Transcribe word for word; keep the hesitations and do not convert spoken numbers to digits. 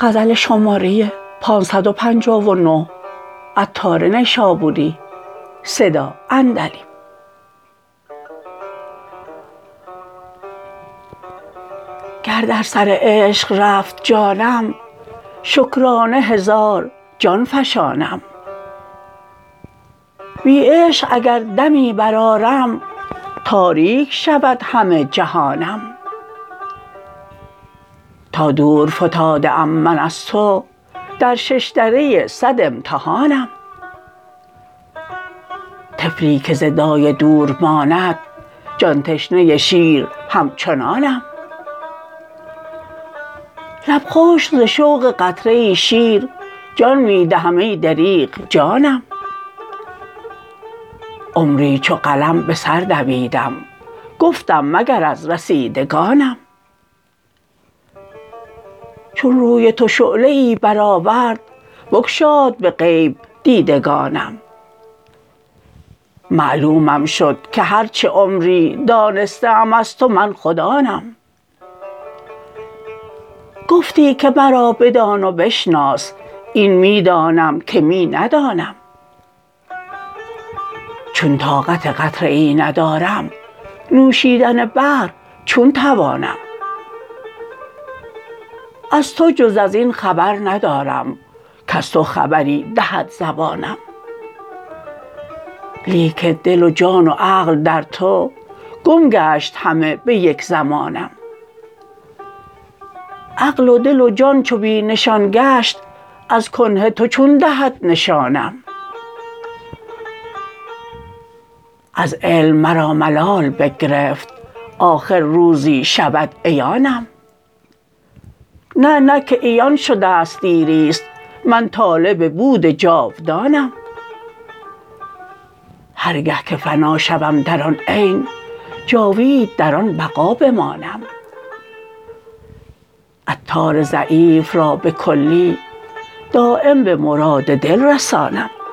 غزل شماره پانصد و پنجاه و نه عطار نشابوری، صدا اندلیب. گر در سر عشق رفت جانم، شکرانه هزار جان فشانم. بی عشق اگر دمی برآرم، تاریک شود همه جهانم. تا دور فتاده ام من از تو، در شش دره صد امتحانم. طفلی که ز دایه دور ماند، جان تشنه شیر همچنانم. لب خشک ز شوق قطره ای شیر، جان می دهم ای دریغ جانم. عمری چو قلم به سر دویدم، گفتم مگر از رسیدگانم. چون روی تو شعله ای برآورد، بگشاد به غیب دیدگانم. معلومم شد که هرچه عمری دانسته ام از تو من خود آنم. گفتی که مرا بدان و بشناس، این می دانم که می ندانم. چون طاقت قطره ای ندارم، نوشیدن بحر چون توانم. از تو جز از این خبر ندارم، کز تو خبری دهد زبانم. لیک دل و جان و عقل در تو، گم گشت همه به یک زمانم. عقل و دل و جان چو بی نشان گشت، از کنه تو چون دهد نشانم. از علم مرا ملال بگرفت، آخر روزی شود عیانم. نه نه که عیان شده ست دیری است، من طالب بود جاودانم. هرگه که فنا شوم در آن عین، جاوید در آن بقا بمانم. عطار ضعیف را به کلی، دایم به مراد دل رسانم.